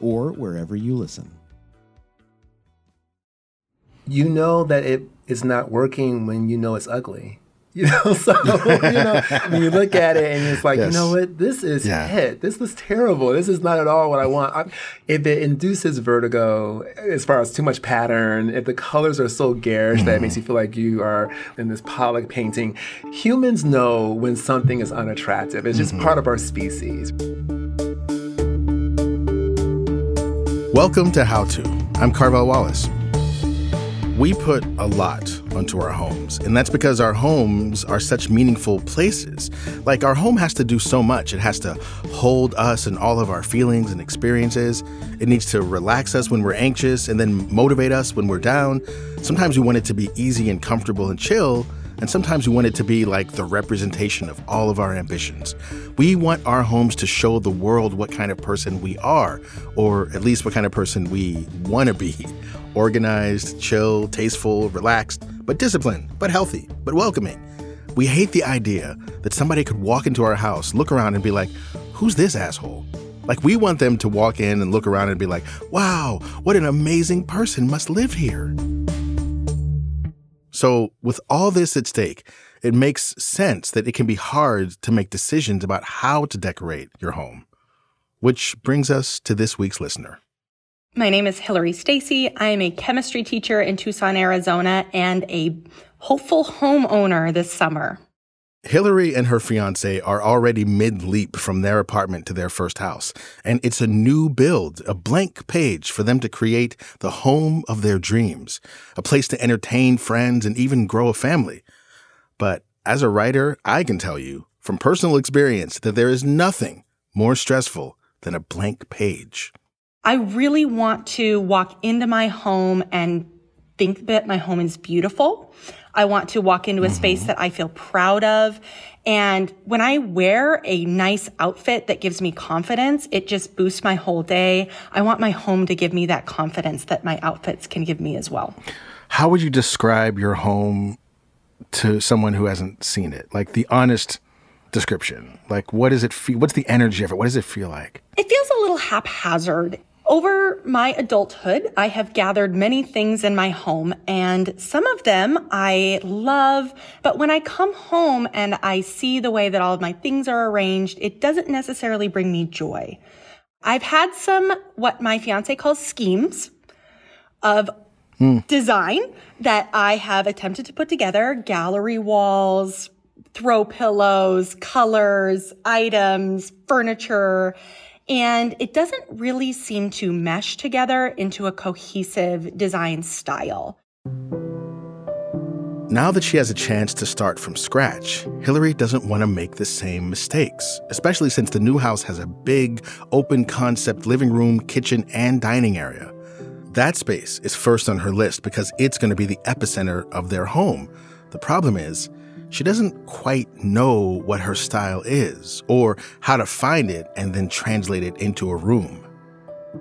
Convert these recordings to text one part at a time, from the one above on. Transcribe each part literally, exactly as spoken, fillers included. or wherever you listen. You know that it is not working when you know it's ugly. You know, so you know, when you look at it and it's like, yes. You know what, this is yeah. it. This was terrible. This is not at all what I want. I'm, if it induces vertigo, as far as too much pattern, if the colors are so garish mm-hmm. that it makes you feel like you are in this Pollock painting, humans know when something is unattractive. It's just mm-hmm. part of our species. Welcome to How To. I'm Carvel Wallace. We put a lot onto our homes, and that's because our homes are such meaningful places. Like, our home has to do so much. It has to hold us and all of our feelings and experiences. It needs to relax us when we're anxious and then motivate us when we're down. Sometimes we want it to be easy and comfortable and chill, and sometimes we want it to be like the representation of all of our ambitions. We want our homes to show the world what kind of person we are, or at least what kind of person we want to be. Organized, chill, tasteful, relaxed, but disciplined, but healthy, but welcoming. We hate the idea that somebody could walk into our house, look around and be like, who's this asshole? Like, we want them to walk in and look around and be like, wow, what an amazing person must live here. So with all this at stake, it makes sense that it can be hard to make decisions about how to decorate your home. Which brings us to this week's listener. My name is Hillary Stacey. I am a chemistry teacher in Tucson, Arizona, and a hopeful homeowner this summer. Hillary and her fiancé are already mid-leap from their apartment to their first house, and it's a new build, a blank page for them to create the home of their dreams, a place to entertain friends and even grow a family. But as a writer, I can tell you from personal experience that there is nothing more stressful than a blank page. I really want to walk into my home and think that my home is beautiful. I want to walk into a space that I feel proud of. And when I wear a nice outfit that gives me confidence, it just boosts my whole day. I want my home to give me that confidence that my outfits can give me as well. How would you describe your home to someone who hasn't seen it? Like, the honest description. Like, what does it feel? What's the energy of it? What does it feel like? It feels a little haphazard. Over my adulthood, I have gathered many things in my home, and some of them I love, but when I come home and I see the way that all of my things are arranged, it doesn't necessarily bring me joy. I've had some, what my fiance calls schemes of mm. design that I have attempted to put together, gallery walls, throw pillows, colors, items, furniture. And it doesn't really seem to mesh together into a cohesive design style. Now that she has a chance to start from scratch, Hillary doesn't want to make the same mistakes, especially since the new house has a big, open concept living room, kitchen, and dining area. That space is first on her list because it's going to be the epicenter of their home. The problem is, she doesn't quite know what her style is or how to find it and then translate it into a room.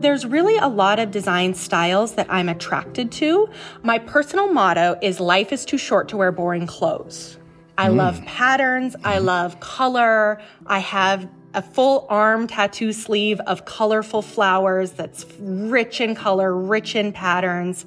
There's really a lot of design styles that I'm attracted to. My personal motto is life is too short to wear boring clothes. I mm. love patterns. Mm. I love color. I have a full arm tattoo sleeve of colorful flowers that's rich in color, rich in patterns.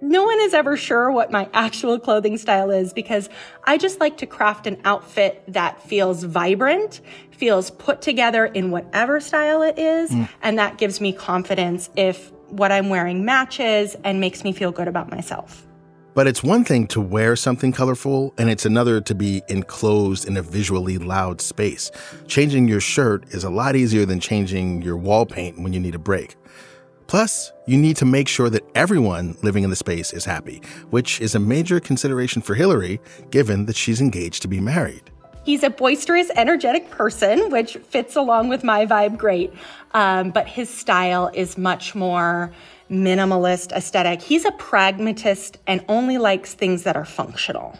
No one is ever sure what my actual clothing style is because I just like to craft an outfit that feels vibrant, feels put together in whatever style it is, mm. and that gives me confidence if what I'm wearing matches and makes me feel good about myself. But it's one thing to wear something colorful, and it's another to be enclosed in a visually loud space. Changing your shirt is a lot easier than changing your wall paint when you need a break. Plus, you need to make sure that everyone living in the space is happy, which is a major consideration for Hillary, given that she's engaged to be married. He's a boisterous, energetic person, which fits along with my vibe great. Um, but his style is much more minimalist aesthetic. He's a pragmatist and only likes things that are functional.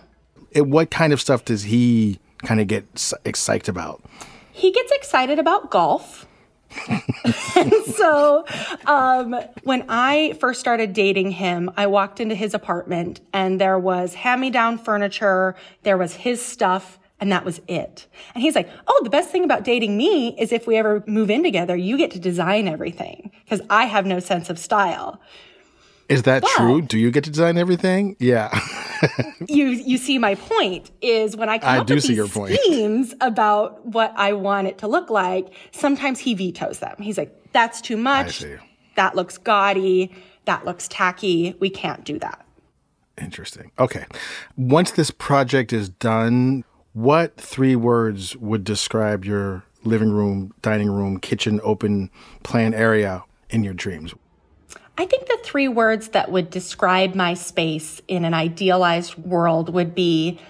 And what kind of stuff does he kind of get excited about? He gets excited about golf. And so um, when I first started dating him, I walked into his apartment and there was hand-me-down furniture, there was his stuff, and that was it. And he's like, oh, the best thing about dating me is if we ever move in together, you get to design everything because I have no sense of style. Is that but, true? Do you get to design everything? Yeah. you you see my point is when I come I up do with see these your point. Schemes about what I want it to look like, sometimes he vetoes them. He's like, that's too much. That looks gaudy. That looks tacky. We can't do that. Interesting. Okay. Once this project is done, what three words would describe your living room, dining room, kitchen, open plan area in your dreams? I think the three words that would describe my space in an idealized world would be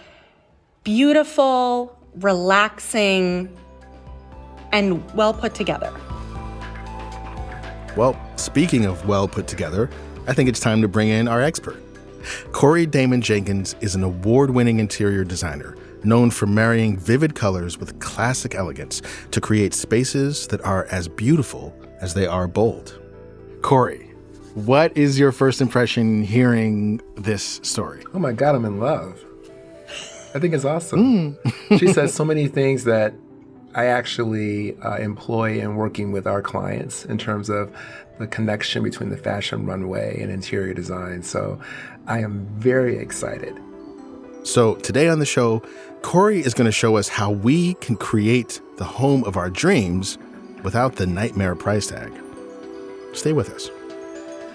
beautiful, relaxing, and well put together. Well, speaking of well put together, I think it's time to bring in our expert. Corey Damon Jenkins is an award-winning interior designer known for marrying vivid colors with classic elegance to create spaces that are as beautiful as they are bold. Corey, what is your first impression hearing this story? Oh my God, I'm in love. I think it's awesome. Mm. She says so many things that I actually uh, employ in working with our clients in terms of the connection between the fashion runway and interior design. So I am very excited. So today on the show, Corey is going to show us how we can create the home of our dreams without the nightmare price tag. Stay with us.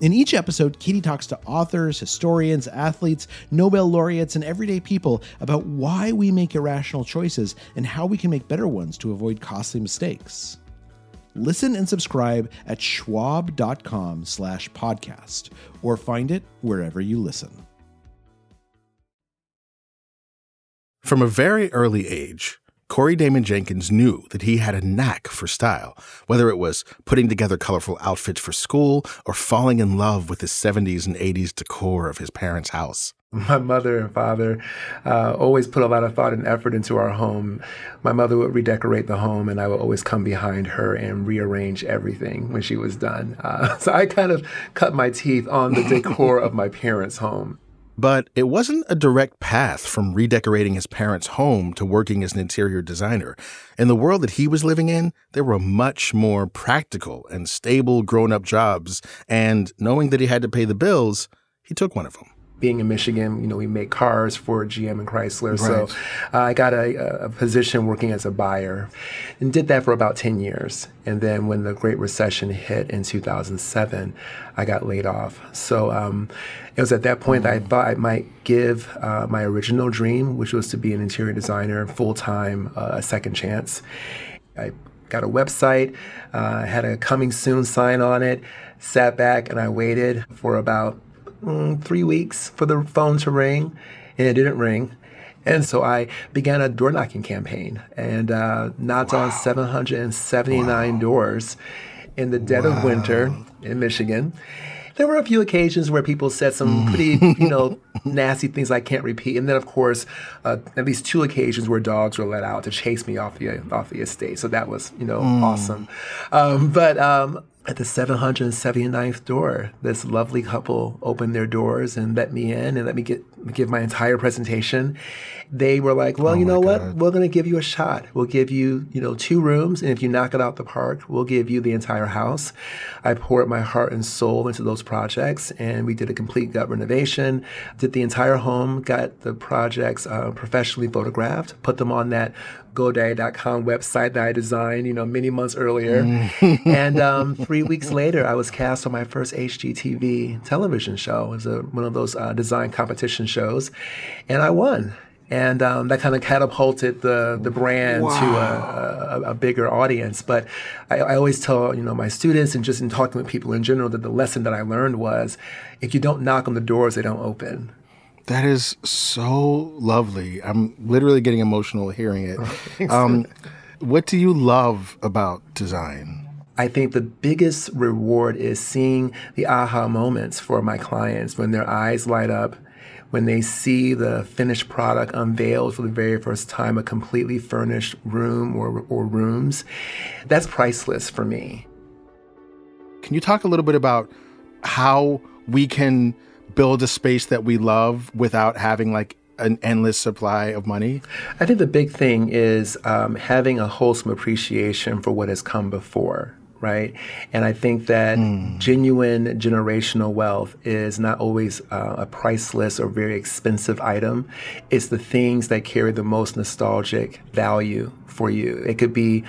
In each episode, Katie talks to authors, historians, athletes, Nobel laureates, and everyday people about why we make irrational choices and how we can make better ones to avoid costly mistakes. Listen and subscribe at schwab.com slash podcast or find it wherever you listen. From a very early age, Corey Damon Jenkins knew that he had a knack for style, whether it was putting together colorful outfits for school or falling in love with the seventies and eighties decor of his parents' house. My mother and father uh, always put a lot of thought and effort into our home. My mother would redecorate the home, and I would always come behind her and rearrange everything when she was done. Uh, so I kind of cut my teeth on the decor of my parents' home. But it wasn't a direct path from redecorating his parents' home to working as an interior designer. In the world that he was living in, there were much more practical and stable grown-up jobs, and knowing that he had to pay the bills, he took one of them. being in Michigan, you know, we make cars for G M and Chrysler. Right. So uh, I got a, a position working as a buyer and did that for about ten years. And then when the Great Recession hit in two thousand seven, I got laid off. So um, it was at that point mm-hmm. that I thought I might give uh, my original dream, which was to be an interior designer full-time, uh, a second chance. I got a website, uh, had a coming soon sign on it, sat back and I waited for about Mm, three weeks for the phone to ring, and it didn't ring. And so I began a door knocking campaign and uh, knocked wow. on seven hundred seventy-nine wow. doors in the dead wow. of winter in Michigan. There were a few occasions where people said some pretty, you know, nasty things I can't repeat. And then, of course, uh, at least two occasions where dogs were let out to chase me off the off the estate. So that was, you know, mm. awesome. Um, but um, at the seven hundred seventy-ninth door, this lovely couple opened their doors and let me in and let me get give my entire presentation. They were like, well, oh you know what? God. We're going to give you a shot. We'll give you, you know, two rooms. And if you knock it out the park, we'll give you the entire house. I poured my heart and soul into those projects, and we did a complete gut renovation, did the entire home, got the projects uh, professionally photographed, put them on that GoDaddy dot com website that I designed, you know, many months earlier. Mm. And um, three weeks later, I was cast on my first H G T V television show. It was a, one of those uh, design competition shows, and I won. And um, that kind of catapulted the the brand wow. to a, a, a bigger audience. But I, I always tell, you know, my students and just in talking with people in general that the lesson that I learned was, if you don't knock on the doors, they don't open. That is so lovely. I'm literally getting emotional hearing it. Um, what do you love about design? I think the biggest reward is seeing the aha moments for my clients when their eyes light up, when they see the finished product unveiled for the very first time, a completely furnished room or, or rooms. That's priceless for me. Can you talk a little bit about how we can build a space that we love without having like an endless supply of money? I think the big thing is um, having a wholesome appreciation for what has come before. Right. And I think that mm. genuine generational wealth is not always uh, a priceless or very expensive item. It's the things that carry the most nostalgic value for you. It could be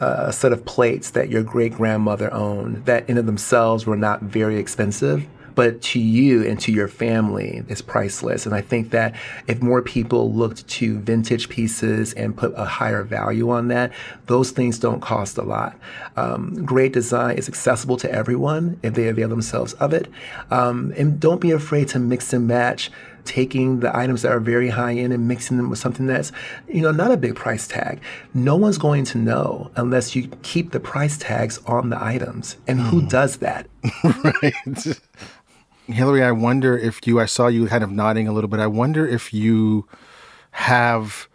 a set of plates that your great grandmother owned that in and of themselves were not very expensive, but to you and to your family is priceless. And I think that if more people looked to vintage pieces and put a higher value on that, those things don't cost a lot. Um, great design is accessible to everyone if they avail themselves of it. Um, and don't be afraid to mix and match, taking the items that are very high-end and mixing them with something that's, you know, not a big price tag. No one's going to know unless you keep the price tags on the items. And who mm. does that? Right. Hillary, I wonder if you, I saw you kind of nodding a little bit. I wonder if you have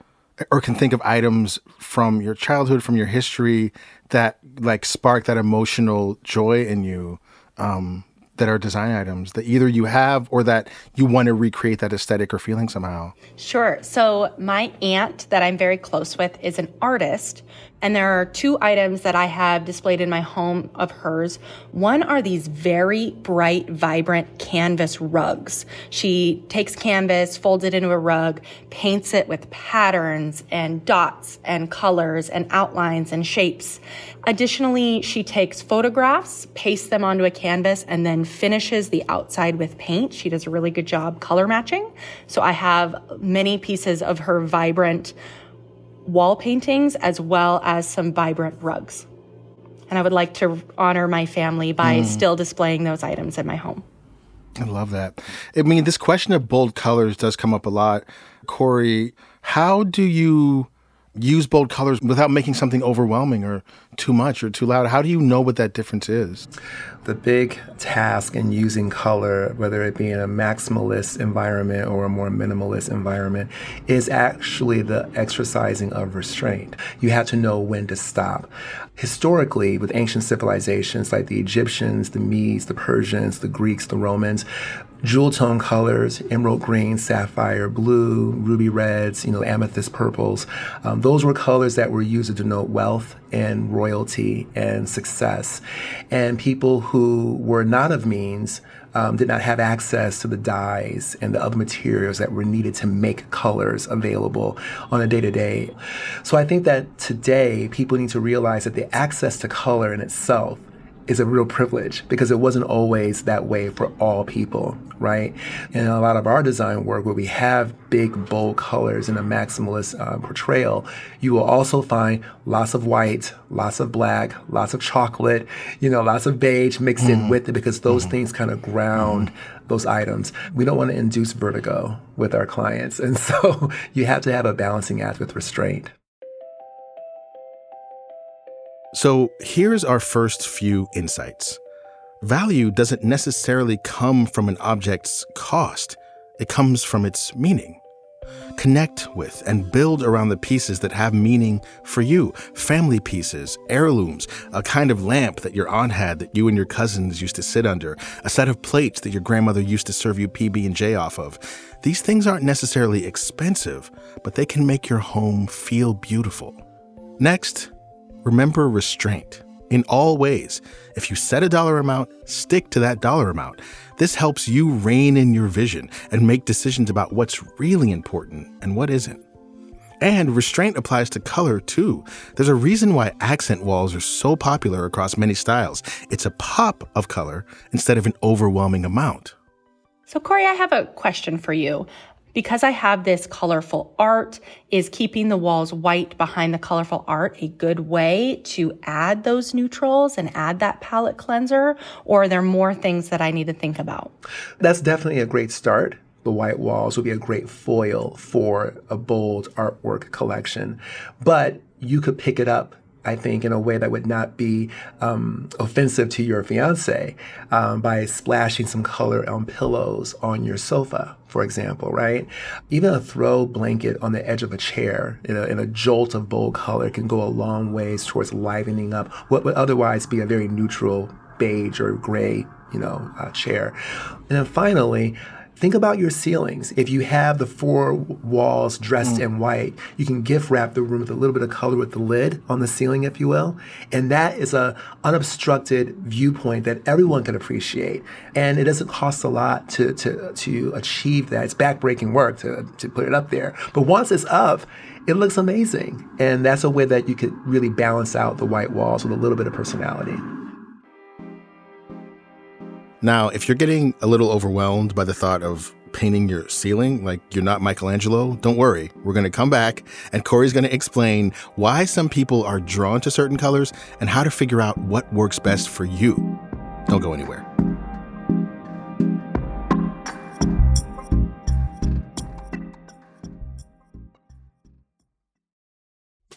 or can think of items from your childhood, from your history that like spark that emotional joy in you um, that are design items that either you have or that you want to recreate that aesthetic or feeling somehow. Sure. So my aunt that I'm very close with is an artist. And there are two items that I have displayed in my home of hers. One are these very bright, vibrant canvas rugs. She takes canvas, folds it into a rug, paints it with patterns and dots and colors and outlines and shapes. Additionally, she takes photographs, pastes them onto a canvas, and then finishes the outside with paint. She does a really good job color matching. So I have many pieces of her vibrant wall paintings as well as some vibrant rugs. And I would like to honor my family by mm. still displaying those items in my home. I love that. I mean, this question of bold colors does come up a lot. Corey, how do you use bold colors without making something overwhelming or too much or too loud? How do you know what that difference is? The big task in using color, whether it be in a maximalist environment or a more minimalist environment, is actually the exercising of restraint. You have to know when to stop. Historically, with ancient civilizations like the Egyptians, the Medes, the Persians, the Greeks, the Romans, jewel tone colors, emerald green, sapphire blue, ruby reds, you know, amethyst purples. Um, those were colors that were used to denote wealth and royalty and success. And people who were not of means um, did not have access to the dyes and the other materials that were needed to make colors available on a day-to-day. So I think that today people need to realize that the access to color in itself is a real privilege, because it wasn't always that way for all people, right? And a lot of our design work, where we have big, bold colors and a maximalist uh, portrayal, you will also find lots of white, lots of black, lots of chocolate, you know, lots of beige mixed mm. in with it, because those mm. things kind of ground mm. those items. We don't want to induce vertigo with our clients. And so you have to have a balancing act with restraint. So here's our first few insights. Value doesn't necessarily come from an object's cost. It comes from its meaning. Connect with and build around the pieces that have meaning for you. Family pieces, heirlooms, a kind of lamp that your aunt had that you and your cousins used to sit under, a set of plates that your grandmother used to serve you P B and J off of. These things aren't necessarily expensive, but they can make your home feel beautiful. Next, remember restraint in all ways. If you set a dollar amount, stick to that dollar amount. This helps you rein in your vision and make decisions about what's really important and what isn't. And restraint applies to color too. There's a reason why accent walls are so popular across many styles. It's a pop of color instead of an overwhelming amount. So Corey, I have a question for you. Because I have this colorful art, is keeping the walls white behind the colorful art a good way to add those neutrals and add that palette cleanser? Or are there more things that I need to think about? That's definitely a great start. The white walls would be a great foil for a bold artwork collection. But you could pick it up, I think, in a way that would not be um, offensive to your fiance um, by splashing some color on pillows on your sofa, for example, right? Even a throw blanket on the edge of a chair in a, in a jolt of bold color can go a long ways towards livening up what would otherwise be a very neutral beige or gray, you know, uh, chair. And then finally, think about your ceilings. If you have the four walls dressed mm. in white, you can gift wrap the room with a little bit of color with the lid on the ceiling, if you will. And that is an unobstructed viewpoint that everyone can appreciate. And it doesn't cost a lot to to, to achieve that. It's backbreaking work to, to put it up there. But once it's up, it looks amazing. And that's a way that you could really balance out the white walls with a little bit of personality. Now, if you're getting a little overwhelmed by the thought of painting your ceiling, like you're not Michelangelo, don't worry. We're going to come back and Corey's going to explain why some people are drawn to certain colors and how to figure out what works best for you. Don't go anywhere.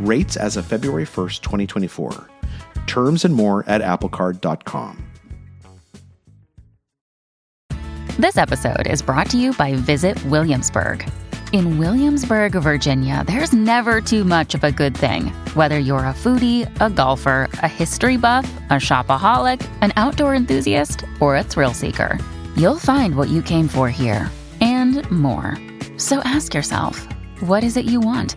Rates as of February first, twenty twenty-four. Terms and more at apple card dot com. This episode is brought to you by Visit Williamsburg. In Williamsburg, Virginia, there's never too much of a good thing. Whether you're a foodie, a golfer, a history buff, a shopaholic, an outdoor enthusiast, or a thrill seeker, you'll find what you came for here and more. So ask yourself, what is it you want?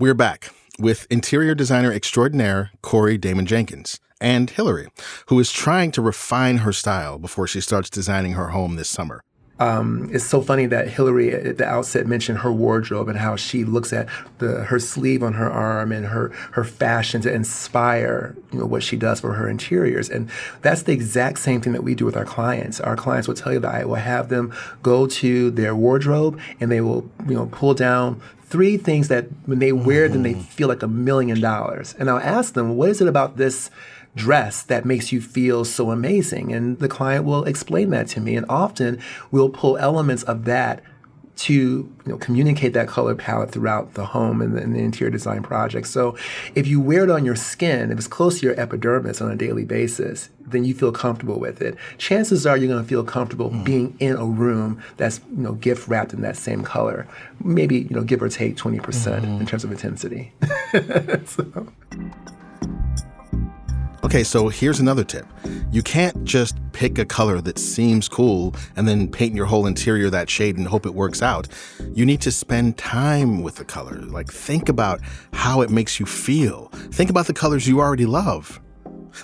We're back with interior designer extraordinaire Corey Damon Jenkins and Hillary, who is trying to refine her style before she starts designing her home this summer. Um, it's so funny that Hillary at the outset mentioned her wardrobe and how she looks at the her sleeve on her arm and her, her fashion to inspire, you know, what she does for her interiors. And that's the exact same thing that we do with our clients. Our clients will tell you that I will have them go to their wardrobe and they will, you know, pull down three things that when they wear mm-hmm. them, they feel like a million dollars. And I'll ask them, what is it about this dress that makes you feel so amazing? And the client will explain that to me. And often we'll pull elements of that to, you know, communicate that color palette throughout the home and the, and the interior design project. So if you wear it on your skin, if it's close to your epidermis on a daily basis, then you feel comfortable with it. Chances are you're going to feel comfortable mm. being in a room that's, you know, gift wrapped in that same color. Maybe, you know, give or take twenty percent mm-hmm. in terms of intensity. So. Okay, so here's another tip. You can't just pick a color that seems cool and then paint your whole interior that shade and hope it works out. You need to spend time with the color. Like, think about how it makes you feel. Think about the colors you already love.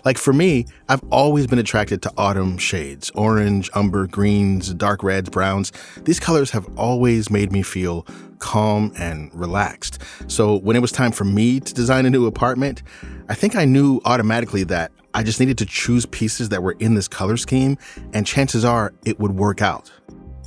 Like, for me, I've always been attracted to autumn shades, orange, umber, greens, dark reds, browns. These colors have always made me feel calm and relaxed. So when it was time for me to design a new apartment, I think I knew automatically that I just needed to choose pieces that were in this color scheme, and chances are it would work out.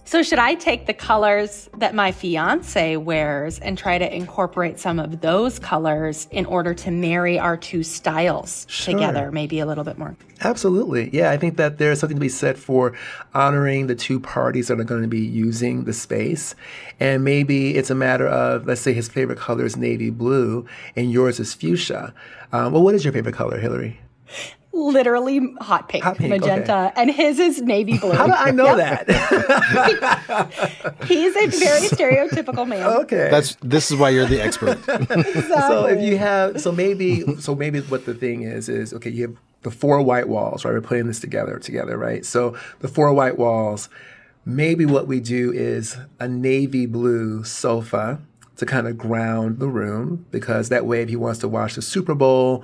So should I take the colors that my fiance wears and try to incorporate some of those colors in order to marry our two styles sure. together, maybe a little bit more? Absolutely. Yeah, I think that there's something to be said for honoring the two parties that are going to be using the space. And maybe it's a matter of, let's say his favorite color is navy blue and yours is fuchsia. Um, well, what is your favorite color, Hillary? Literally hot pink, hot pink magenta, okay. and his is navy blue. How do I know yep. that? he, he's a very stereotypical man. Okay, that's this is why you're the expert. Exactly. So if you have, so maybe, so maybe what the thing is is okay. You have the four white walls, right? We're putting this together, together, right? So the four white walls. Maybe what we do is a navy blue sofa to kind of ground the room, because that way, if he wants to watch the Super Bowl,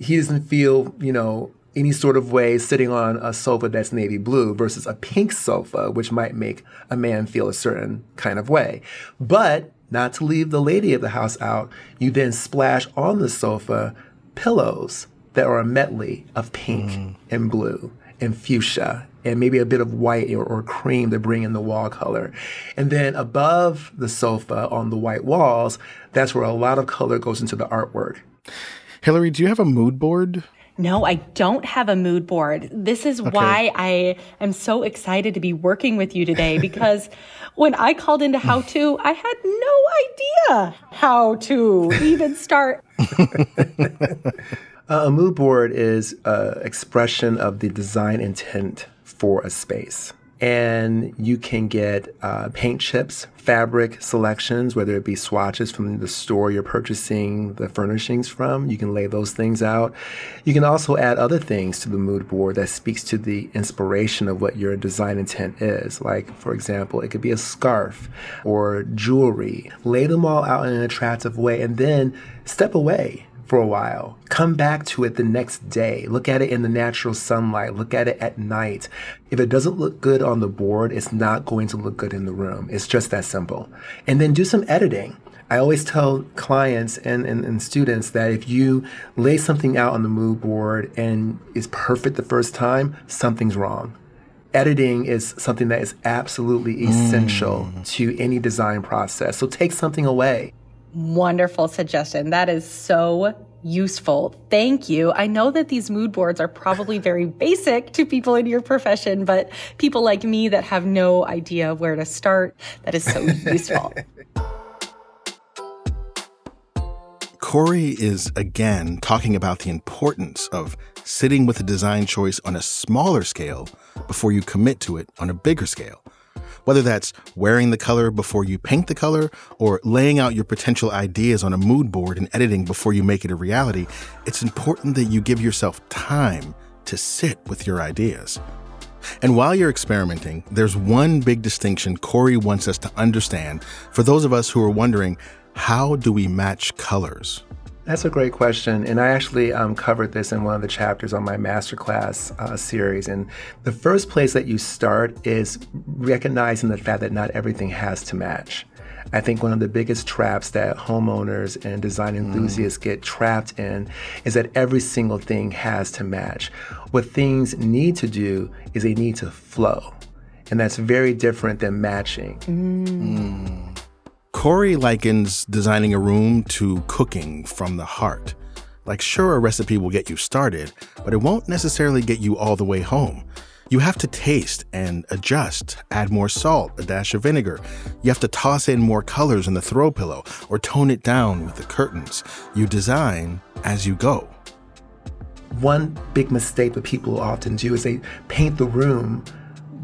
he doesn't feel, you know, any sort of way sitting on a sofa that's navy blue versus a pink sofa, which might make a man feel a certain kind of way. But not to leave the lady of the house out, you then splash on the sofa pillows that are a medley of pink mm. and blue and fuchsia and maybe a bit of white or, or cream to bring in the wall color. And then above the sofa on the white walls, that's where a lot of color goes into the artwork. Hillary, do you have a mood board? No, I don't have a mood board. This is okay. why I am so excited to be working with you today, because when I called into How To, I had no idea how to even start. uh, a mood board is an expression of the design intent for a space. And you can get uh, paint chips, fabric selections, whether it be swatches from the store you're purchasing the furnishings from. You can lay those things out. You can also add other things to the mood board that speaks to the inspiration of what your design intent is. Like, for example, it could be a scarf or jewelry. Lay them all out in an attractive way and then step away for a while. Come back to it the next day. Look at it in the natural sunlight. Look at it at night. If it doesn't look good on the board, it's not going to look good in the room. It's just that simple. And then do some editing. I always tell clients and, and, and students that if you lay something out on the mood board and it's perfect the first time, something's wrong. Editing is something that is absolutely essential mm. to any design process. So take something away. Wonderful suggestion. That is so useful. Thank you. I know that these mood boards are probably very basic to people in your profession, but people like me that have no idea where to start, that is so useful. Corey is again talking about the importance of sitting with a design choice on a smaller scale before you commit to it on a bigger scale. Whether that's wearing the color before you paint the color or laying out your potential ideas on a mood board and editing before you make it a reality, it's important that you give yourself time to sit with your ideas. And while you're experimenting, there's one big distinction Corey wants us to understand for those of us who are wondering, how do we match colors? That's a great question. And I actually um, covered this in one of the chapters on my masterclass uh, series. And the first place that you start is recognizing the fact that not everything has to match. I think one of the biggest traps that homeowners and design enthusiasts mm. get trapped in is that every single thing has to match. What things need to do is they need to flow. And that's very different than matching. Mm. Mm. Corey likens designing a room to cooking from the heart. Like, sure, a recipe will get you started, but it won't necessarily get you all the way home. You have to taste and adjust, add more salt, a dash of vinegar. You have to toss in more colors in the throw pillow or tone it down with the curtains. You design as you go. One big mistake that people often do is they paint the room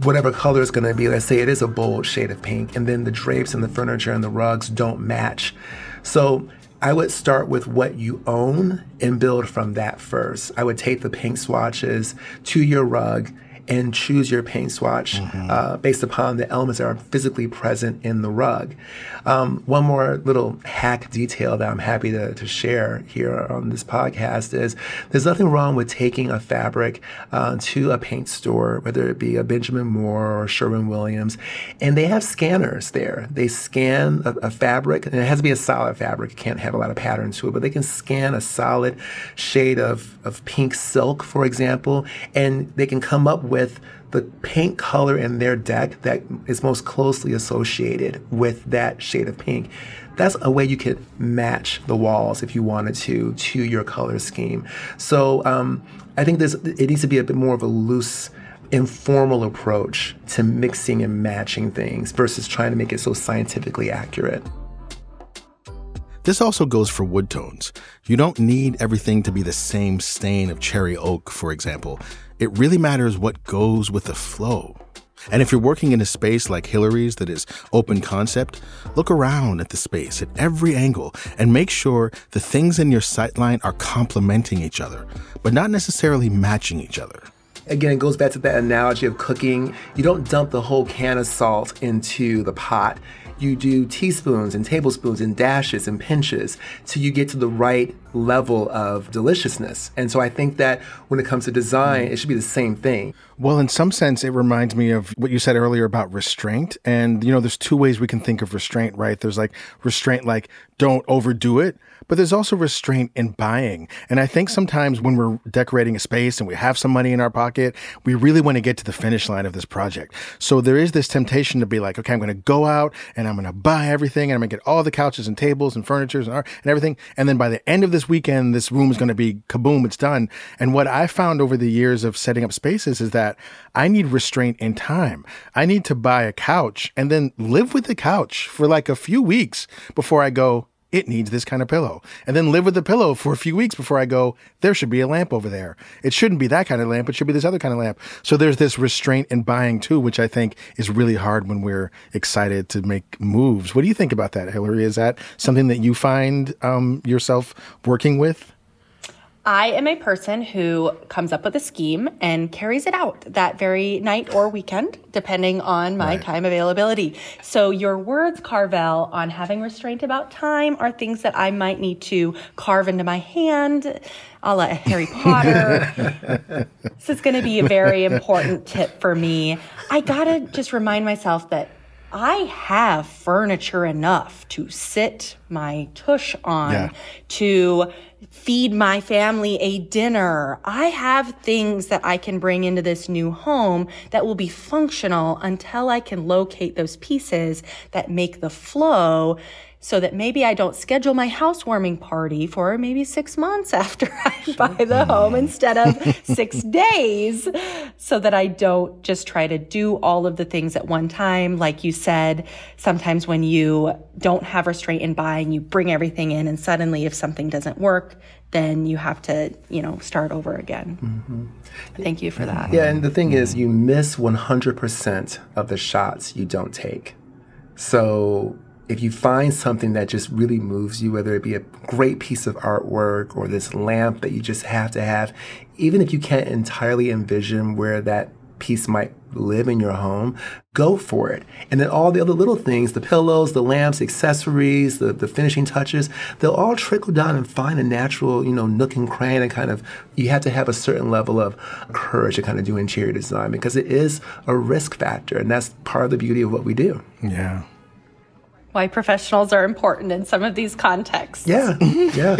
whatever color it's gonna be. Let's say it is a bold shade of pink, and then the drapes and the furniture and the rugs don't match. So I would start with what you own and build from that first. I would take the paint swatches to your rug and choose your paint swatch mm-hmm. uh, based upon the elements that are physically present in the rug. Um, one more little hack detail that I'm happy to, to share here on this podcast is there's nothing wrong with taking a fabric uh, to a paint store, whether it be a Benjamin Moore or Sherwin-Williams, and they have scanners there. They scan a, a fabric, and it has to be a solid fabric. It can't have a lot of pattern to it, but they can scan a solid shade of, of pink silk, for example, and they can come up with with the paint color in their deck that is most closely associated with that shade of pink. That's a way you could match the walls if you wanted to, to your color scheme. So um, I think there's, it needs to be a bit more of a loose, informal approach to mixing and matching things versus trying to make it so scientifically accurate. This also goes for wood tones. You don't need everything to be the same stain of cherry oak, for example. It really matters what goes with the flow. And if you're working in a space like Hillary's that is open concept, look around at the space at every angle and make sure the things in your sightline are complementing each other, but not necessarily matching each other. Again, it goes back to that analogy of cooking. You don't dump the whole can of salt into the pot. You do teaspoons and tablespoons and dashes and pinches till you get to the right level of deliciousness. And so I think that when it comes to design, it should be the same thing. Well, in some sense, it reminds me of what you said earlier about restraint. And, you know, there's two ways we can think of restraint, right? There's like restraint, like don't overdo it. But there's also restraint in buying. And I think sometimes when we're decorating a space and we have some money in our pocket, we really want to get to the finish line of this project. So there is this temptation to be like, okay, I'm going to go out and I'm going to buy everything and I'm going to get all the couches and tables and furniture and art and everything. And then by the end of this weekend, this room is going to be kaboom, it's done. And what I found over the years of setting up spaces is that I need restraint in time. I need to buy a couch and then live with the couch for like a few weeks before I go, it needs this kind of pillow. And then live with the pillow for a few weeks before I go, there should be a lamp over there. It shouldn't be that kind of lamp. It should be this other kind of lamp. So there's this restraint in buying too, which I think is really hard when we're excited to make moves. What do you think about that, Hillary? Is that something that you find um, yourself working with? I am a person who comes up with a scheme and carries it out that very night or weekend, depending on my right. time availability. So your words, Carvel, on having restraint about time are things that I might need to carve into my hand, a la Harry Potter. This is going to be a very important tip for me. I got to just remind myself that I have furniture enough to sit my tush on, yeah. to feed my family a dinner. I have things that I can bring into this new home that will be functional until I can locate those pieces that make the flow, so that maybe I don't schedule my housewarming party for maybe six months after I buy the home instead of six days, so that I don't just try to do all of the things at one time. Like you said, sometimes when you don't have restraint in buying, you bring everything in, and suddenly if something doesn't work, then you have to, you know, start over again. Mm-hmm. Thank you for that. Yeah, and the thing is, you miss one hundred percent of the shots you don't take. So if you find something that just really moves you, whether it be a great piece of artwork or this lamp that you just have to have, even if you can't entirely envision where that piece might live in your home, go for it. And then all the other little things, the pillows, the lamps, accessories, the, the finishing touches, they'll all trickle down and find a natural, you know, nook and cranny. And kind of, you have to have a certain level of courage to kind of do interior design because it is a risk factor. And that's part of the beauty of what we do. Yeah. Why professionals are important in some of these contexts. Yeah, yeah.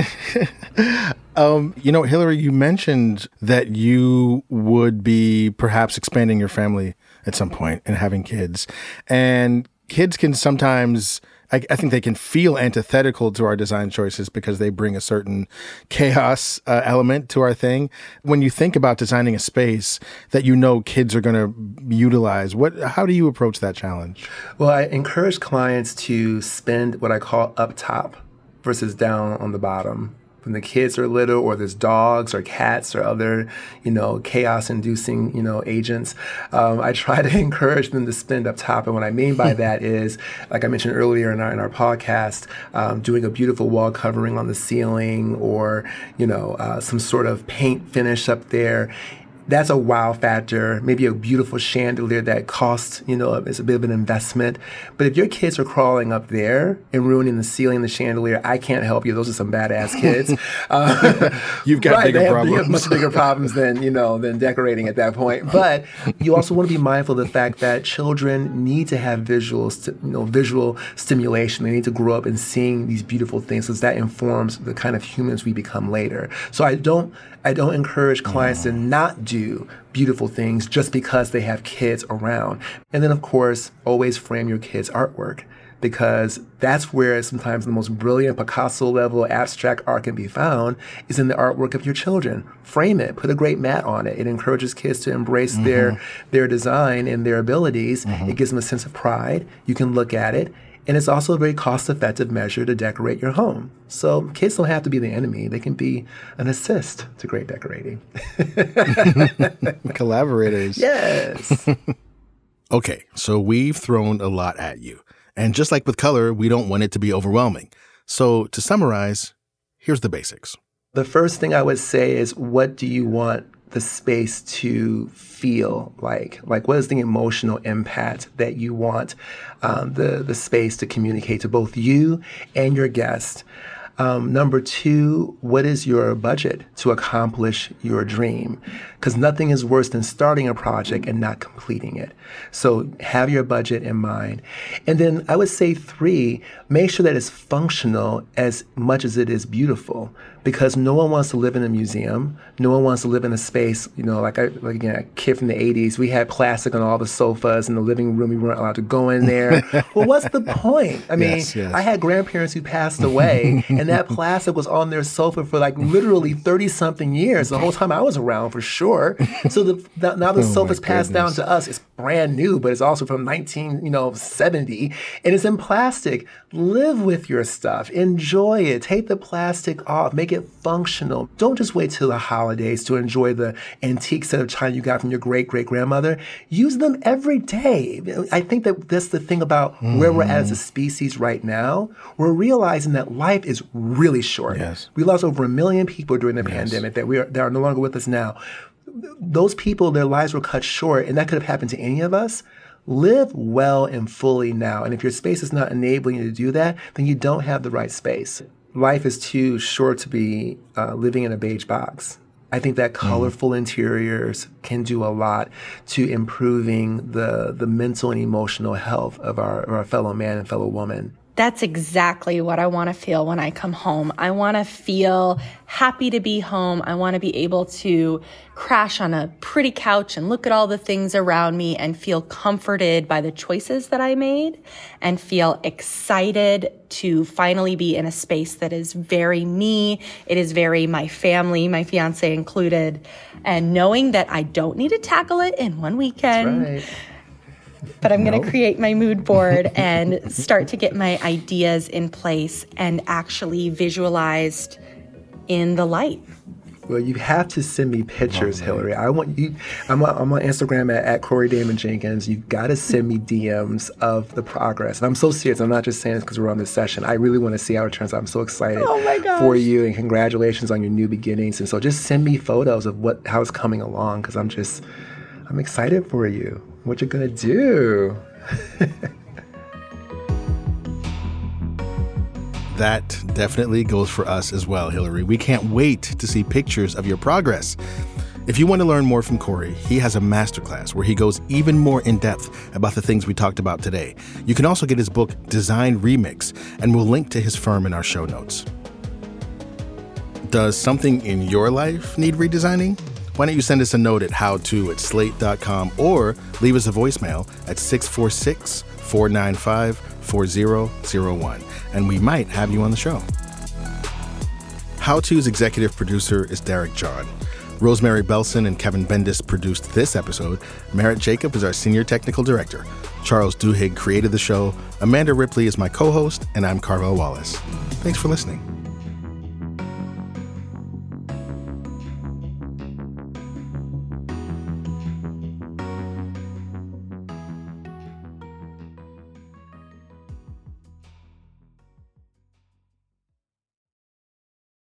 Um, you know, Hillary, you mentioned that you would be perhaps expanding your family at some point and having kids. And kids can sometimes, I, I think they can feel antithetical to our design choices because they bring a certain chaos uh, element to our thing. When you think about designing a space that you know kids are going to utilize, what, how do you approach that challenge? Well, I encourage clients to spend what I call up top versus down on the bottom. When the kids are little, or there's dogs or cats or other, you know, chaos-inducing, you know, agents, um, I try to encourage them to spend up top. And what I mean by that is, like I mentioned earlier in our in our podcast, um, doing a beautiful wall covering on the ceiling, or you know, uh, some sort of paint finish up there. That's a wow factor, maybe a beautiful chandelier that costs, you know, it's a bit of an investment. But if your kids are crawling up there and ruining the ceiling, the chandelier, I can't help you. Those are some badass kids. Uh, You've got right, bigger they problems. Have, they have much bigger problems than, you know, than decorating at that point. But you also want to be mindful of the fact that children need to have visual, st- you know, visual stimulation. They need to grow up and seeing these beautiful things because that informs the kind of humans we become later. So I don't, I don't encourage clients yeah. to not do Do beautiful things just because they have kids around. And then, of course, always frame your kids' artwork, because that's where sometimes the most brilliant Picasso-level abstract art can be found, is in the artwork of your children. Frame it. Put a great mat on it. It encourages kids to embrace mm-hmm. their, their design and their abilities. Mm-hmm. It gives them a sense of pride. You can look at it. And it's also a very cost-effective measure to decorate your home. So kids don't have to be the enemy. They can be an assist to great decorating. Collaborators. Yes. Okay, so we've thrown a lot at you. And just like with color, we don't want it to be overwhelming. So to summarize, here's the basics. The first thing I would say is, what do you want the space to feel like? Like, what is the emotional impact that you want um, the, the space to communicate to both you and your guest? Um, number two, what is your budget to accomplish your dream? Because nothing is worse than starting a project and not completing it. So have your budget in mind. And then I would say three, make sure that it's functional as much as it is beautiful, because no one wants to live in a museum. No one wants to live in a space, you know, like, I, like again, a kid from the eighties, we had plastic on all the sofas in the living room. We weren't allowed to go in there. Well, what's the point? I mean, yes, yes. I had grandparents who passed away, and that plastic was on their sofa for like literally thirty-something years, the whole time I was around for sure. So the, the, now the oh sofa's passed down to us. It's brand new, but it's also from nineteen, you know, seventy, and it's in plastic. Live with your stuff. Enjoy it. Take the plastic off. Make it functional. Don't just wait till the holidays to enjoy the antique set of china you got from your great-great-grandmother. Use them every day. I think that that's the thing about mm. where we're at as a species right now. We're realizing that life is really short. Yes. We lost over a million people during the yes. pandemic that we are, that are no longer with us now. Those people, their lives were cut short, and that could have happened to any of us. Live well and fully now. And if your space is not enabling you to do that, then you don't have the right space. Life is too short to be uh, living in a beige box. I think that colorful mm. interiors can do a lot to improving the the mental and emotional health of our, of our fellow man and fellow woman. That's exactly what I want to feel when I come home. I want to feel happy to be home. I want to be able to crash on a pretty couch and look at all the things around me and feel comforted by the choices that I made and feel excited to finally be in a space that is very me. It is very my family, my fiance included, and knowing that I don't need to tackle it in one weekend. That's right. But I'm nope. going to create my mood board and start to get my ideas in place and actually visualized in the light. Well, you have to send me pictures, oh, Hillary. I want you. I'm on, I'm on Instagram at, at Corey Damon Jenkins. You've got to send me D Ms of the progress. And I'm so serious. I'm not just saying this because we're on this session. I really want to see how it turns out. I'm so excited oh my gosh. for you, and congratulations on your new beginnings. And so just send me photos of what how it's coming along, because I'm just... I'm excited for you. What you're gonna do? That definitely goes for us as well, Hillary. We can't wait to see pictures of your progress. If you want to learn more from Corey, he has a masterclass where he goes even more in depth about the things we talked about today. You can also get his book, Design Remix, and we'll link to his firm in our show notes. Does something in your life need redesigning? Why don't you send us a note at howto at slate dot com or leave us a voicemail at six four six, four nine five, four zero zero one, and we might have you on the show. How To's executive producer is Derek John. Rosemary Belson and Kevin Bendis produced this episode. Merritt Jacob is our senior technical director. Charles Duhigg created the show. Amanda Ripley is my co-host, and I'm Carvel Wallace. Thanks for listening.